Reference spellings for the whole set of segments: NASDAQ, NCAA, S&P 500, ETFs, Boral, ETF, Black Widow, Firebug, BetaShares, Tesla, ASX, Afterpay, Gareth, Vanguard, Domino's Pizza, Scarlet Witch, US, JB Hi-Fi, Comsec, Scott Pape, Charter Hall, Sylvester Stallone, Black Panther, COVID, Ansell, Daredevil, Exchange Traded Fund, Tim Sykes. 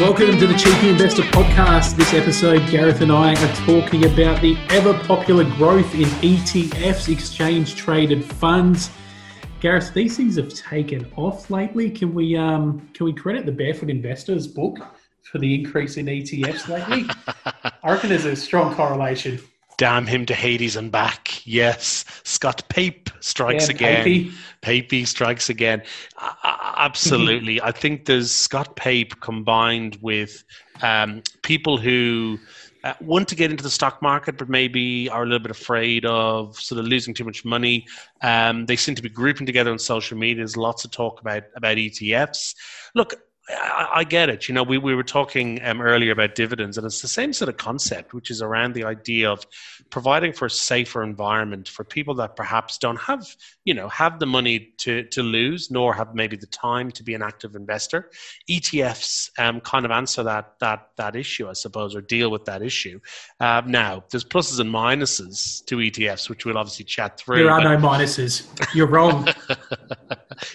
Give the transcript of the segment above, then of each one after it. Welcome to the Cheeky Investor Podcast. This episode, Gareth and I are talking about the ever-popular growth in ETFs, Exchange Traded Funds. Gareth, these things have taken off lately. Can we credit the Barefoot Investor's book for the increase in ETFs lately? I reckon there's a strong correlation. Damn him to Hades and back. Yes. Scott Pape strikes again. Pape strikes again. Absolutely. I think there's Scott Pape combined with people who want to get into the stock market but maybe are a little bit afraid of sort of losing too much money. They seem to be grouping together on social media. There's lots of talk about ETFs. Look, I get it. You know, we were talking earlier about dividends, and it's the same sort of concept, which is around the idea of providing for a safer environment for people that perhaps don't have the money to lose, nor have maybe the time to be an active investor. ETFs kind of answer that issue, I suppose, or deal with that issue. Now, there's pluses and minuses to ETFs, which we'll obviously chat through. There are no minuses. You're wrong.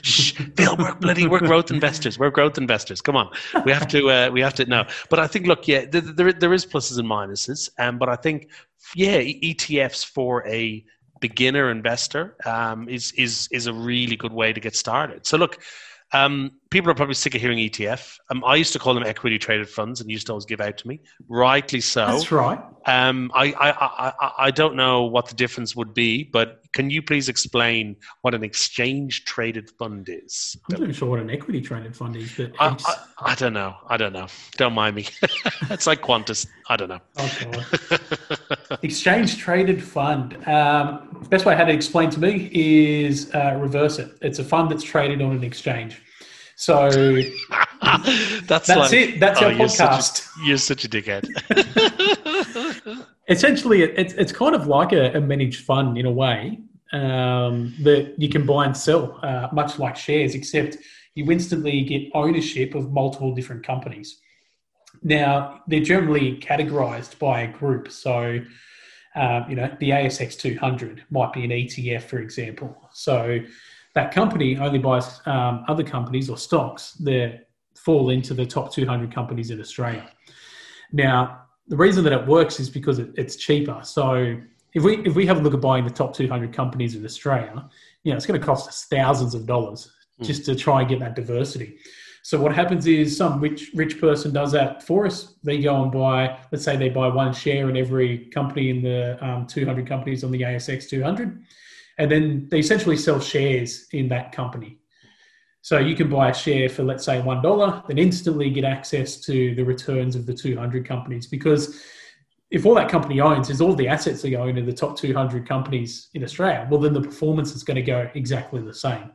Shh, Bill, we're growth investors. We're growth investors. Come on, we have to know. But I think, look, yeah, there is pluses and minuses. But I think, yeah, ETFs for a beginner investor is a really good way to get started. So look, people are probably sick of hearing ETF. I used to call them equity traded funds, and used to always give out to me. Rightly so. That's right. I don't know what the difference would be, but can you please explain what an exchange traded fund is? I'm not sure what an equity traded fund is, but I don't know. Don't mind me. It's like Qantas. I don't know. Oh, God. Exchange traded fund. Best way I had it explained to me is reverse it. It's a fund that's traded on an exchange. So that's it. That's our podcast. You're such a dickhead. Essentially, it's kind of like a managed fund in a way that you can buy and sell, much like shares, except you instantly get ownership of multiple different companies. Now, they're generally categorized by a group. So, the ASX 200 might be an ETF, for example. So that company only buys other companies or stocks that fall into the top 200 companies in Australia. Now, the reason that it works is because it's cheaper. So if we have a look at buying the top 200 companies in Australia, it's going to cost us thousands of dollars just to try and get that diversity. So what happens is some rich person does that for us. They go and buy, let's say they buy one share in every company in the 200 companies on the ASX 200. And then they essentially sell shares in that company. So you can buy a share for, let's say, $1, then instantly get access to the returns of the 200 companies. Because if all that company owns is all the assets that go into the top 200 companies in Australia, well, then the performance is going to go exactly the same.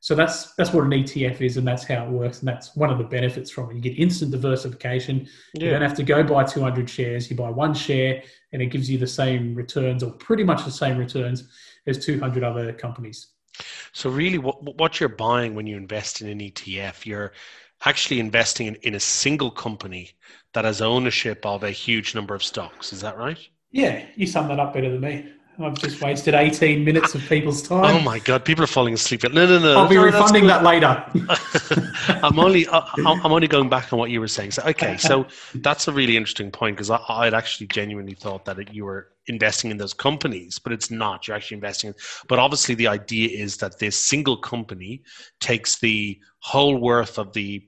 So that's what an ETF is, and that's how it works. And that's one of the benefits from it. You get instant diversification. Yeah. You don't have to go buy 200 shares. You buy one share and it gives you the same returns, or pretty much the same returns as 200 other companies. So really what you're buying when you invest in an ETF, you're actually investing in a single company that has ownership of a huge number of stocks. Is that right? Yeah. You sum that up better than me. I've just wasted 18 minutes of people's time. Oh my God, people are falling asleep. No. I'll be refunding that later. I'm only going back on what you were saying. So, okay, so that's a really interesting point, because I'd actually genuinely thought that you were investing in those companies, but it's not. You're actually investing but obviously the idea is that this single company takes the whole worth of the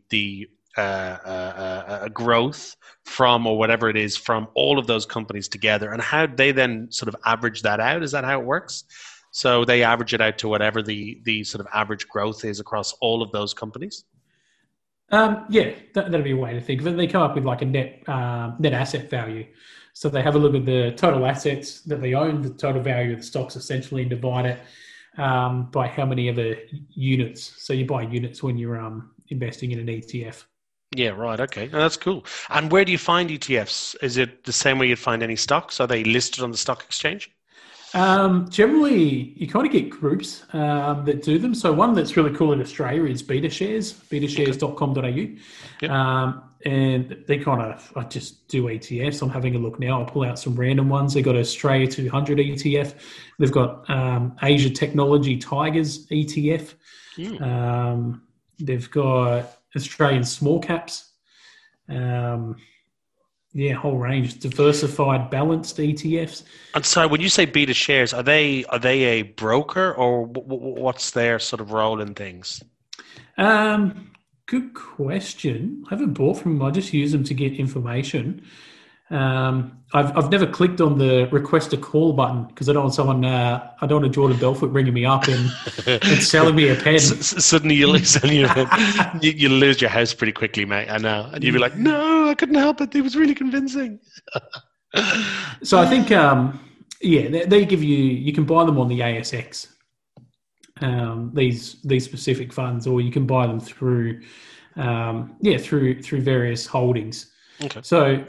growth from, or whatever it is, from all of those companies together, and how they then sort of average that out. Is that how it works? So they average it out to whatever the sort of average growth is across all of those companies? Yeah, that'd be a way to think of it. They come up with like a net asset value. So they have a look at the total assets that they own, the total value of the stocks essentially, and divide it by how many other units. So you buy units when you're investing in an ETF. Yeah, right. Okay. Oh, that's cool. And where do you find ETFs? Is it the same way you'd find any stocks? Are they listed on the stock exchange? Generally, you kind of get groups that do them. So one that's really cool in Australia is BetaShares, betashares.com.au. Yep. And they I just do ETFs. I'm having a look now. I'll pull out some random ones. They've got Australia 200 ETF. They've got Asia Technology Tigers ETF. They've got Australian small caps. Yeah, whole range, diversified, balanced ETFs. And so, when you say BetaShares, are they a broker, or what's their sort of role in things? Good question. I haven't bought from them. I just use them to get information. I've never clicked on the request a call button because I don't want someone. I don't want Jordan Belfort ringing me up and selling me a pen. Suddenly you lose your house pretty quickly, mate. I know, and you'd be like, "No, I couldn't help it. It was really convincing." So I think, they give you. You can buy them on the ASX. These specific funds, or you can buy them through, through various holdings. Okay. So.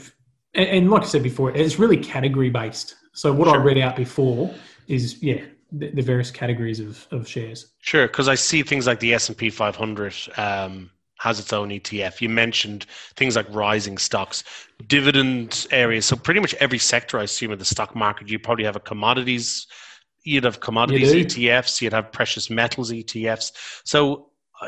And like I said before, it's really category based. So what I read out before is, the various categories of shares. Sure, because I see things like the S&P 500 has its own ETF. You mentioned things like rising stocks, dividend areas. So pretty much every sector, I assume, of the stock market, you probably have a commodities. You'd have commodities ETFs. You'd have precious metals ETFs. So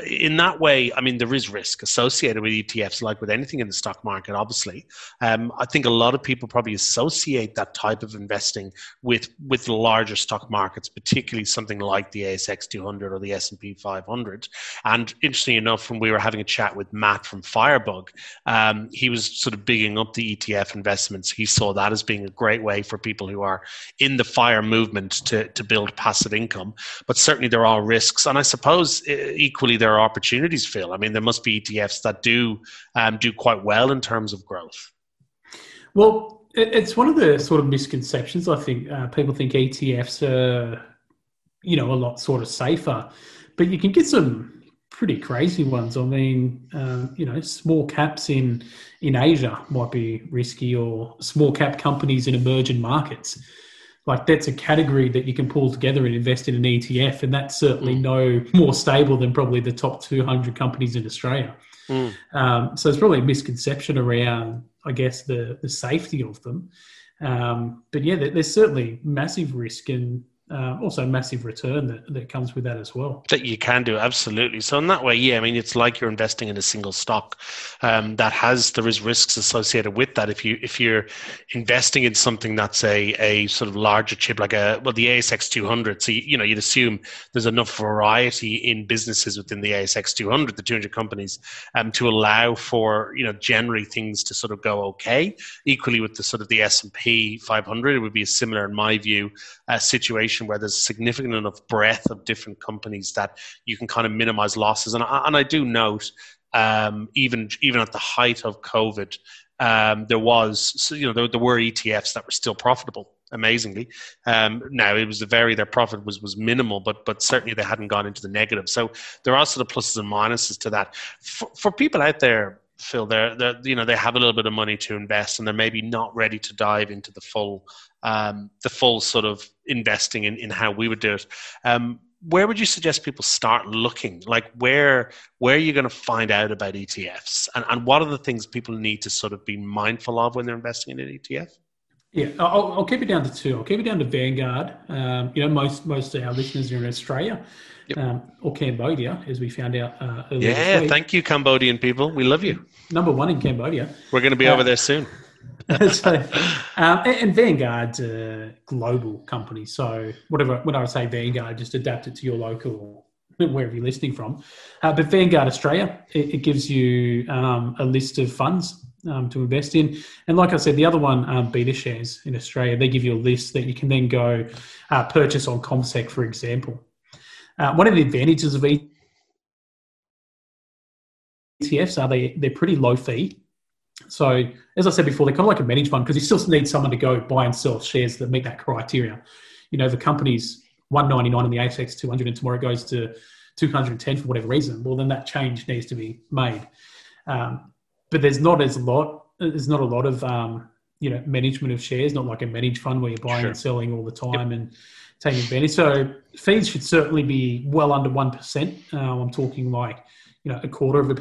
in that way, I mean, there is risk associated with ETFs, like with anything in the stock market, obviously. I think a lot of people probably associate that type of investing with larger stock markets, particularly something like the ASX 200 or the S&P 500. And interestingly enough, when we were having a chat with Matt from Firebug, he was sort of bigging up the ETF investments. He saw that as being a great way for people who are in the FIRE movement to build passive income. But certainly there are risks. And I suppose equally, there are opportunities, Phil. I mean, there must be ETFs that do quite well in terms of growth. Well, it's one of the sort of misconceptions. I think people think ETFs are, a lot sort of safer, but you can get some pretty crazy ones. I mean, small caps in Asia might be risky, or small cap companies in emerging markets. Like, that's a category that you can pull together and invest in an ETF, and that's certainly no more stable than probably the top 200 companies in Australia. So it's probably a misconception around, I guess, the safety of them. But yeah, there's certainly massive risk and also massive return that comes with that as well. That you can do, absolutely. So in that way, yeah, I mean, it's like you're investing in a single stock that has, there is risks associated with that. If you're investing in something that's a sort of larger chip, like the ASX 200, so, you'd assume there's enough variety in businesses within the ASX 200, the 200 companies, to allow for, generally things to sort of go okay. Equally with the sort of the S&P 500, it would be a similar, in my view, situation where there's significant enough breadth of different companies that you can kind of minimize losses. And I do note, even at the height of COVID, there were ETFs that were still profitable, amazingly. Now, it was their profit was minimal, but certainly they hadn't gone into the negative. So there are sort of pluses and minuses to that. For people out there, Phil, they have a little bit of money to invest, and they're maybe not ready to dive into the full sort of investing in how we would do it. Where would you suggest people start looking? Like, where are you going to find out about ETFs, and what are the things people need to sort of be mindful of when they're investing in an ETF? Yeah, I'll keep it down to two. I'll keep it down to Vanguard. Most of our listeners are in Australia. Yep. Or Cambodia, as we found out earlier. Yeah, this week. Thank you, Cambodian people. We love you. Number one in Cambodia. We're going to be over there soon. And Vanguard's a global company. So when I say Vanguard, just adapt it to your local, wherever you're listening from. But Vanguard Australia, it gives you a list of funds to invest in. And like I said, the other one, BetaShares in Australia, they give you a list that you can then go purchase on Comsec, for example. One of the advantages of ETFs are they're pretty low fee. So as I said before, they're kind of like a managed fund because you still need someone to go buy and sell shares that meet that criteria. If a company's $1.99 on the ASX 200 and tomorrow it goes to $210 for whatever reason, well, then that change needs to be made. But there's not a lot of management of shares, not like a managed fund where you're buying and selling all the time and taking advantage. So fees should certainly be well under 1%. I'm talking like, a quarter of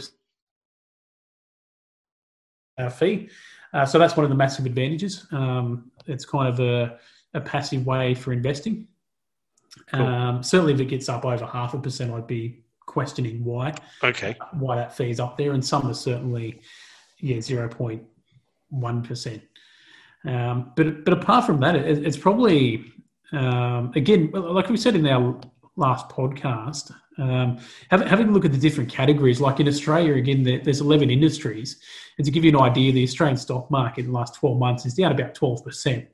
a fee. So that's one of the massive advantages. It's kind of a passive way for investing. Cool. Certainly if it gets up over 0.5%, I'd be questioning why that fee is up there. And some are certainly yeah, 0.1%. But apart from that, it's probably, again, like we said in our last podcast, having a look at the different categories, like in Australia, again, there's 11 industries. And to give you an idea, the Australian stock market in the last 12 months is down about 12%.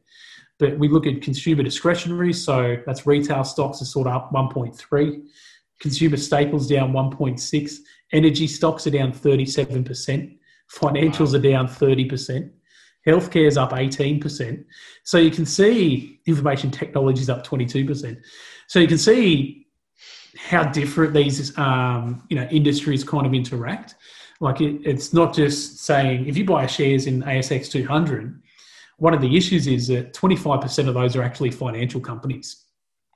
But we look at consumer discretionary, so that's retail stocks are sort of up 1.3%. Consumer staples down 1.6%. Energy stocks are down 37%. Financials are down 30%. Healthcare is up 18%. So you can see information technology is up 22%. So you can see how different these industries kind of interact. Like it's not just saying if you buy shares in ASX 200, one of the issues is that 25% of those are actually financial companies.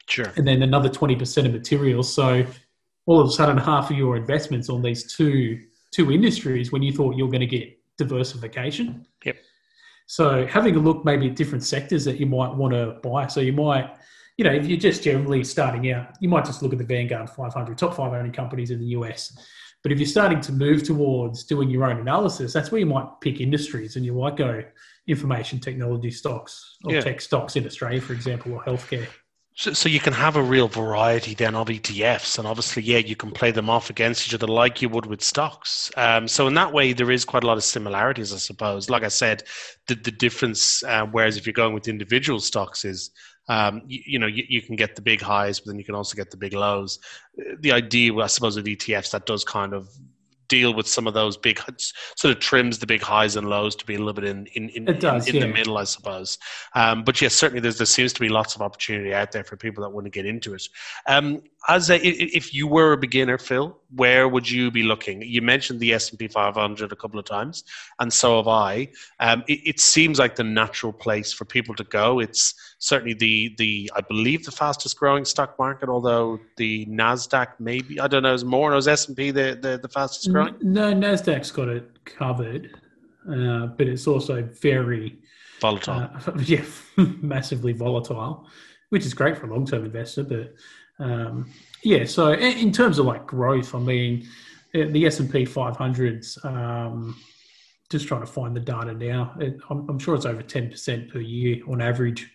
Sure. And then another 20% of materials. So all of a sudden, half of your investments on these two industries when you thought you were going to get diversification. Yep. So having a look maybe at different sectors that you might want to buy. So you might, if you're just generally starting out, you might just look at the Vanguard 500, top 5 owning companies in the US. But if you're starting to move towards doing your own analysis, that's where you might pick industries and you might go information technology stocks or tech stocks in Australia, for example, or healthcare. So you can have a real variety then of ETFs, and obviously, you can play them off against each other like you would with stocks. So in that way, there is quite a lot of similarities, I suppose. Like I said, the difference, whereas if you're going with individual stocks is, you can get the big highs, but then you can also get the big lows. The idea, I suppose, with ETFs, that does kind of deal with some of those big, sort of trims the big highs and lows to be a little bit in the middle, I suppose. But yes, certainly there seems to be lots of opportunity out there for people that want to get into it. If you were a beginner, Phil, where would you be looking? You mentioned the S&P 500 a couple of times, and so have I. It seems like the natural place for people to go. It's certainly the I believe the fastest growing stock market, although the NASDAQ maybe, I don't know, is more, or is S&P the fastest growing? No, NASDAQ's got it covered, but it's also very volatile. Massively volatile, which is great for a long-term investor, but so in terms of like growth, I mean, the S&P 500's, just trying to find the data now. I'm sure it's over 10% per year on average.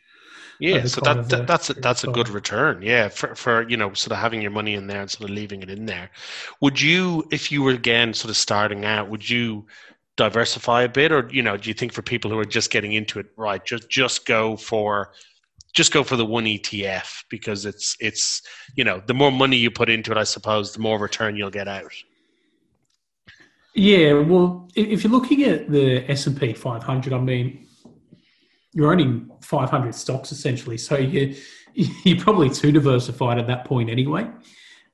Yeah, so that's a good return. Yeah, for sort of having your money in there and sort of leaving it in there. Would you, if you were again sort of starting out, would you diversify a bit, or do you think for people who are just getting into it, right, just go for the one ETF because it's the more money you put into it, I suppose, the more return you'll get out. Yeah, well, if you're looking at the S&P 500, I mean, you're owning 500 stocks essentially, so you're probably too diversified at that point anyway.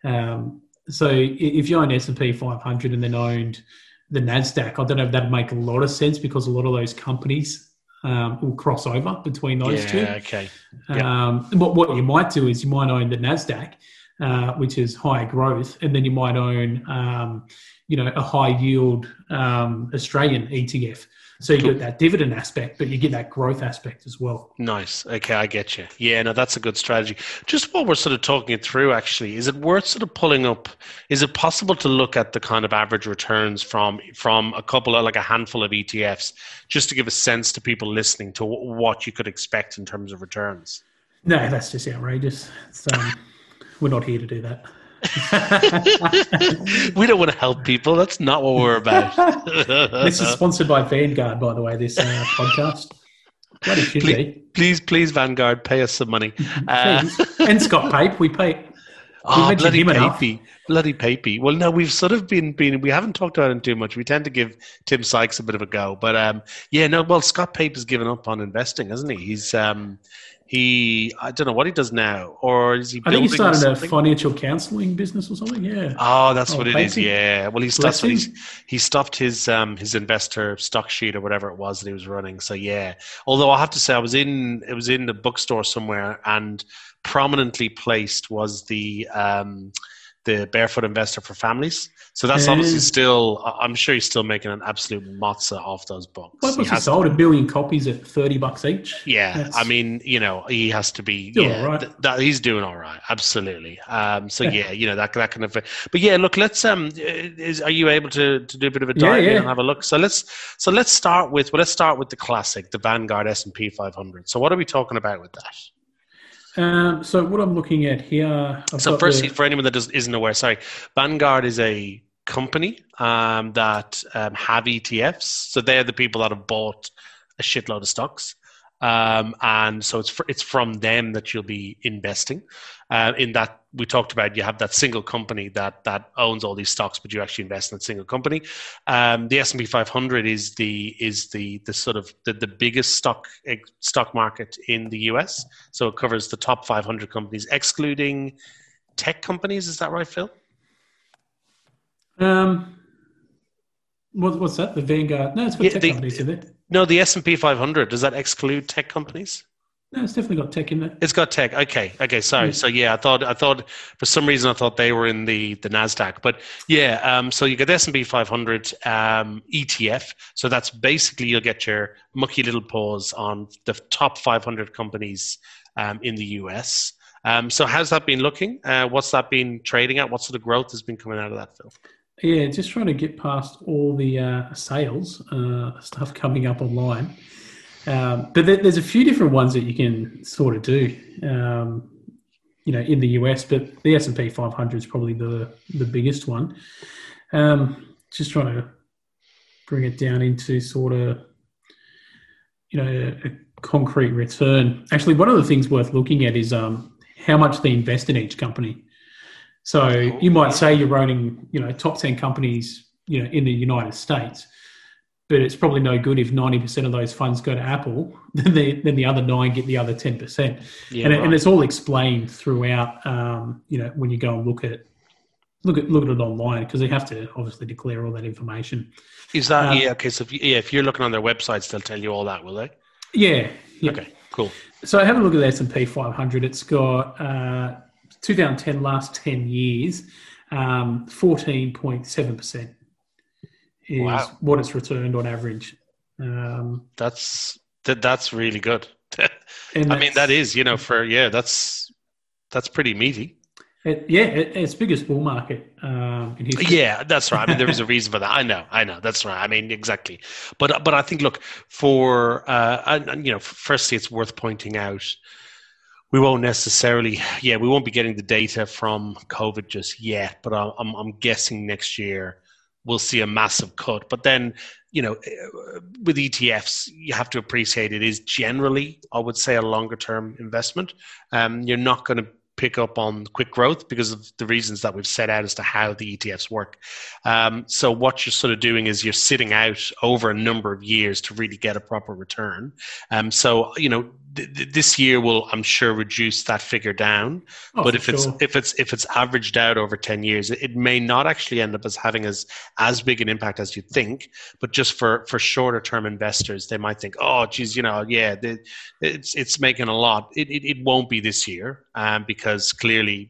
So if you own S&P 500 and then owned the NASDAQ, I don't know if that'd make a lot of sense because a lot of those companies will cross over between those two. Okay. Yeah. What you might do is you might own the NASDAQ, which is higher growth, and then you might own, a high yield Australian ETF. So you get that dividend aspect, but you get that growth aspect as well. Nice. Okay, I get you. Yeah, no, that's a good strategy. Just while we're sort of talking it through, actually, is it worth sort of pulling up? Is it possible to look at the kind of average returns from a couple of, like a handful of ETFs, just to give a sense to people listening to what you could expect in terms of returns? No, that's just outrageous. We're not here to do that. We don't want to help people. That's not what we're about. This is sponsored by Vanguard, by the way, this podcast. Please, Vanguard, pay us some money. And Scott Pape, we pay. Oh, bloody Papey. Bloody Papey. Well, no, we've sort of been, we haven't talked about him too much. We tend to give Tim Sykes a bit of a go. But Scott Pape has given up on investing, hasn't he? He's, I don't know what he does now, or is he building? I think he started a financial counselling business or something. Yeah. Oh, that's what it is. Yeah. Well, he stopped his investor stock sheet or whatever it was that he was running. So yeah. Although I have to say, it was in the bookstore somewhere, and prominently placed was the Barefoot Investor for Families. So that's obviously still, I'm sure he's still making an absolute matzo off those books. Well, he sold 1 billion copies at $30 each. Yeah. That's, I mean, you know, he has to be, he's doing all right. Absolutely. That kind of, but yeah, look, let's, are you able to do a bit of a dive and have a look? So let's start with, let's start with the classic, the Vanguard S&P 500. So what are we talking about with that? So what I'm looking at here... So firstly, for anyone that isn't aware, sorry, Vanguard is a company that have ETFs. So they're the people that have bought a shitload of stocks. And so it's from them that you'll be investing. In that we talked about, you have that single company that owns all these stocks, but you actually invest in that single company. The S&P 500 is the sort of the biggest stock market in the US. So it covers the top 500 companies, excluding tech companies. Is that right, Phil? What's that? The Vanguard? No, it's for tech companies, isn't it? No, the S&P 500, does that exclude tech companies? No, it's definitely got tech in there. It's got tech. Okay. Sorry. Mm. So yeah, I thought for some reason they were in the NASDAQ, but yeah. So you get the S&P 500 ETF. So that's basically you'll get your mucky little paws on the top 500 companies in the US. So how's that been looking? What's that been trading at? What sort of growth has been coming out of that, Phil? Yeah, just trying to get past all the sales stuff coming up online. But there's a few different ones that you can sort of do, in the US, but the S&P 500 is probably the biggest one. Just trying to bring it down into sort of, a concrete return. Actually, one of the things worth looking at is how much they invest in each company. So you might say you're owning, top 10 companies, in the United States, but it's probably no good if 90% of those funds go to Apple, then the other 9 get the other 10%. Yeah, and it's all explained throughout, when you go and look at it online, because they have to obviously declare all that information. Is that, so if you're looking on their websites, they'll tell you all that, will they? Yeah. Okay, cool. So have a look at the S&P 500. It's got... 2010, last 10 years, 14.7% is what it's returned on average. That's really good. I mean, that is, that's pretty meaty. It's biggest bull market in history. Yeah, that's right. I mean, there is a reason for that. I know. That's right. I mean, exactly. But I think, look, for, firstly, it's worth pointing out, we won't necessarily, we won't be getting the data from COVID just yet, but I'm guessing next year we'll see a massive cut. But then, with ETFs, you have to appreciate it is generally, I would say, a longer term investment. You're not going to pick up on quick growth because of the reasons that we've set out as to how the ETFs work. So what you're sort of doing is you're sitting out over a number of years to really get a proper return. This year will, I'm sure, reduce that figure down. But if it's averaged out over 10 years, it may not actually end up as having as big an impact as you think. But just for shorter term investors, they might think, it's making a lot. It won't be this year because clearly,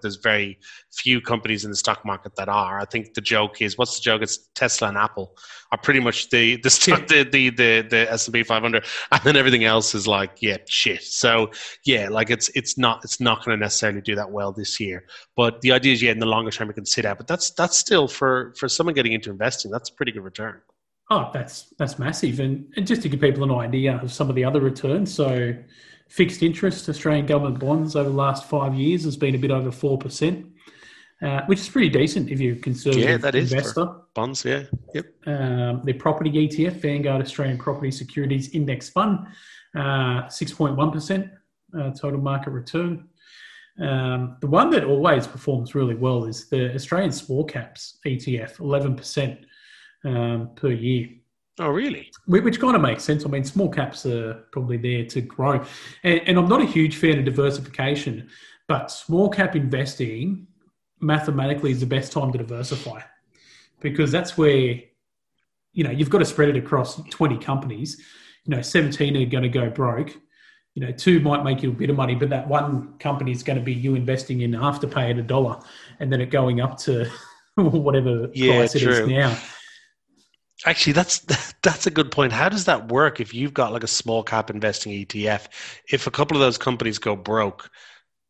there's very few companies in the stock market that are. I think the joke is, what's the joke? It's Tesla and Apple are pretty much the S&P 500, and then everything else is like, shit. So it's not going to necessarily do that well this year. But the idea is, in the longer term, it can sit out. But that's still for someone getting into investing, that's a pretty good return. Oh, that's massive. And just to give people an idea of some of the other returns, so fixed interest, Australian government bonds over the last 5 years has been a bit over 4%. Which is pretty decent if you're a conservative investor. Yeah, that is. Bonds, yeah. Yep. The property ETF, Vanguard Australian Property Securities Index Fund, 6.1% total market return. The one that always performs really well is the Australian Small Caps ETF, 11% per year. Oh, really? Which kind of makes sense. I mean, small caps are probably there to grow. And I'm not a huge fan of diversification, but small cap investing... mathematically is the best time to diversify, because that's where, you've got to spread it across 20 companies, 17 are going to go broke. you know, two might make you a bit of money, but that one company is going to be you investing in Afterpay at $1 and then it going up to whatever price it is now. Actually, that's a good point. How does that work if you've got like a small cap investing ETF? If a couple of those companies go broke,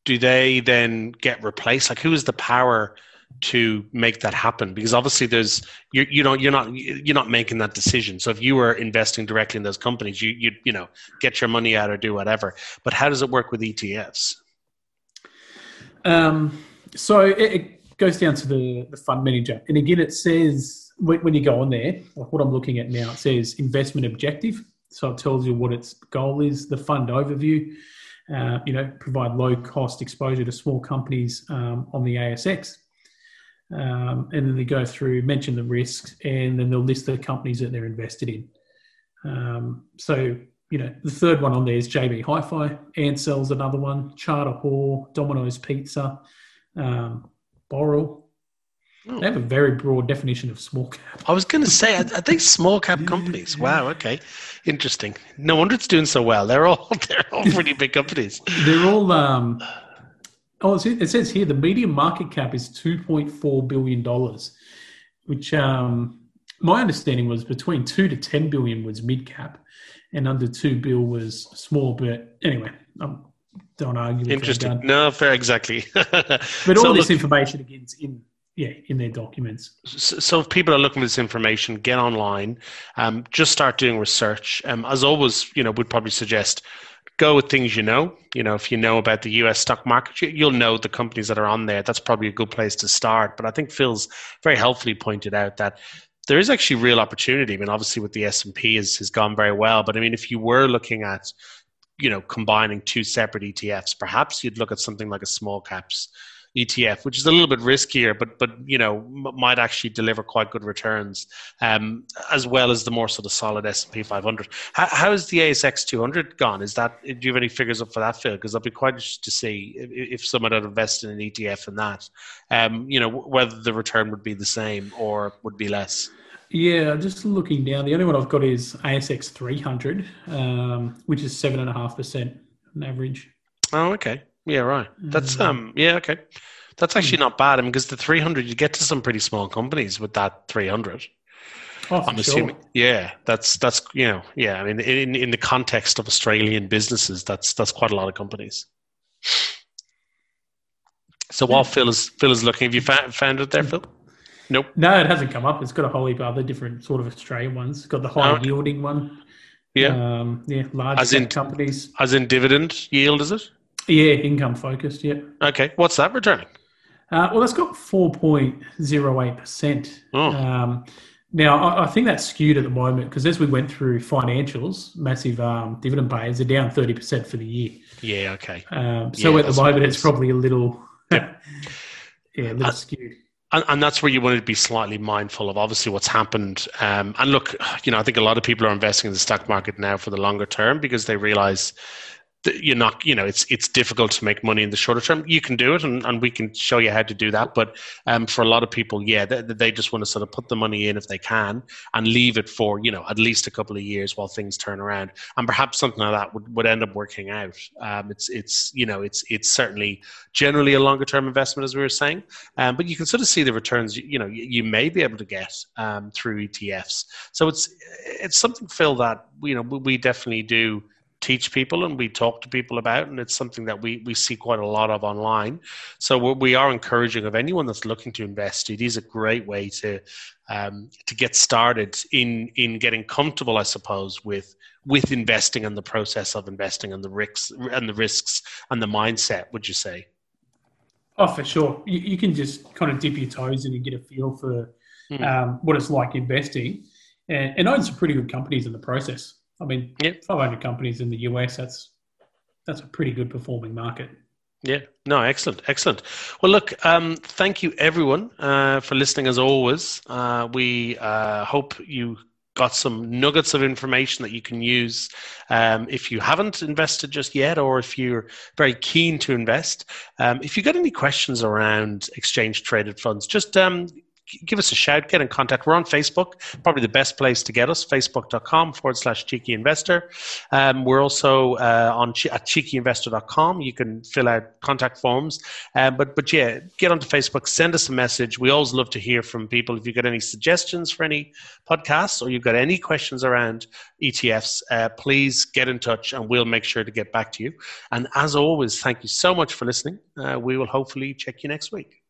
do they then get replaced? Like, who is the power to make that happen? Because obviously there's you're not making that decision. So if you were investing directly in those companies, you get your money out or do whatever. But how does it work with ETFs? So it goes down to the fund manager, and again, it says when you go on there, like what I'm looking at now, it says investment objective. So it tells you what its goal is, the fund overview. Provide low cost exposure to small companies on the ASX. And then they go through, mention the risks, and then they'll list the companies that they're invested in. The third one on there is JB Hi-Fi, Ansell's another one, Charter Hall, Domino's Pizza, Boral. They have a very broad definition of small cap. I was going to say, I think small cap companies. Wow, okay. Interesting. No wonder it's doing so well. They're all pretty big companies. They're all... it says here the median market cap is $2.4 billion, which my understanding was between 2 to 10 billion was mid-cap and under 2 bill was small. But anyway, don't argue. Interesting. No, fair, exactly. But all this information, again, is in their documents. So if people are looking for this information, get online, just start doing research. As always, we'd probably suggest go with things you know, if you know about the US stock market, you'll know the companies that are on there. That's probably a good place to start. But I think Phil's very helpfully pointed out that there is actually real opportunity. I mean, obviously with the S&P has gone very well, but I mean, if you were looking at, combining two separate ETFs, perhaps you'd look at something like a small caps ETF, which is a little bit riskier, but might actually deliver quite good returns, as well as the more sort of solid S&P 500. How is the ASX 200 gone? Do you have any figures up for that, Phil? Because I'd be quite interested to see if someone had invested in an ETF in that, whether the return would be the same or would be less. Yeah, just looking down, the only one I've got is ASX 300, which is 7.5% on average. Oh, okay. Yeah, right. That's okay. That's actually not bad. I mean, because the 300, you get to some pretty small companies with that 300. Oh, I'm assuming. Sure. Yeah, that's I mean, in the context of Australian businesses, that's quite a lot of companies. So while Phil is looking, have you found it there, Phil? Nope. No, it hasn't come up. It's got a whole heap of other different sort of Australian ones. It's got the high yielding one. Yeah. Large companies. As in dividend yield, is it? Yeah, income focused, yeah. Okay, what's that returning? That's got 4.08%. Oh. I think that's skewed at the moment because as we went through financials, massive dividend payers are down 30% for the year. Yeah, okay. At the moment it's probably a little, a little skewed. And that's where you want to be slightly mindful of, obviously, what's happened. And look, I think a lot of people are investing in the stock market now for the longer term because they realise you're not, it's difficult to make money in the shorter term. You can do it and we can show you how to do that. But for a lot of people, they just want to sort of put the money in if they can and leave it for, at least a couple of years while things turn around. And perhaps something like that would end up working out. It's certainly generally a longer term investment, as we were saying. But you can sort of see the returns, you may be able to get through ETFs. So it's something, Phil, that, we definitely do teach people and we talk to people about, and it's something that we see quite a lot of online. So we are encouraging of anyone that's looking to invest, it is a great way to get started in getting comfortable, I suppose, with investing and the process of investing and the risks and the mindset, would you say? Oh, for sure. You can just kind of dip your toes in and get a feel for what it's like investing and own some pretty good companies in the process. I mean, 500 companies in the US, that's a pretty good performing market. Yeah. No, excellent. Well, look, thank you everyone for listening as always. We hope you got some nuggets of information that you can use if you haven't invested just yet or if you're very keen to invest. If you've got any questions around exchange traded funds, just give us a shout, get in contact. We're on Facebook, probably the best place to get us, facebook.com/cheekyinvestor. We're also on at cheekyinvestor.com. You can fill out contact forms. But yeah, get onto Facebook, send us a message. We always love to hear from people. If you've got any suggestions for any podcasts or you've got any questions around ETFs, please get in touch and we'll make sure to get back to you. And as always, thank you so much for listening. We will hopefully check you next week.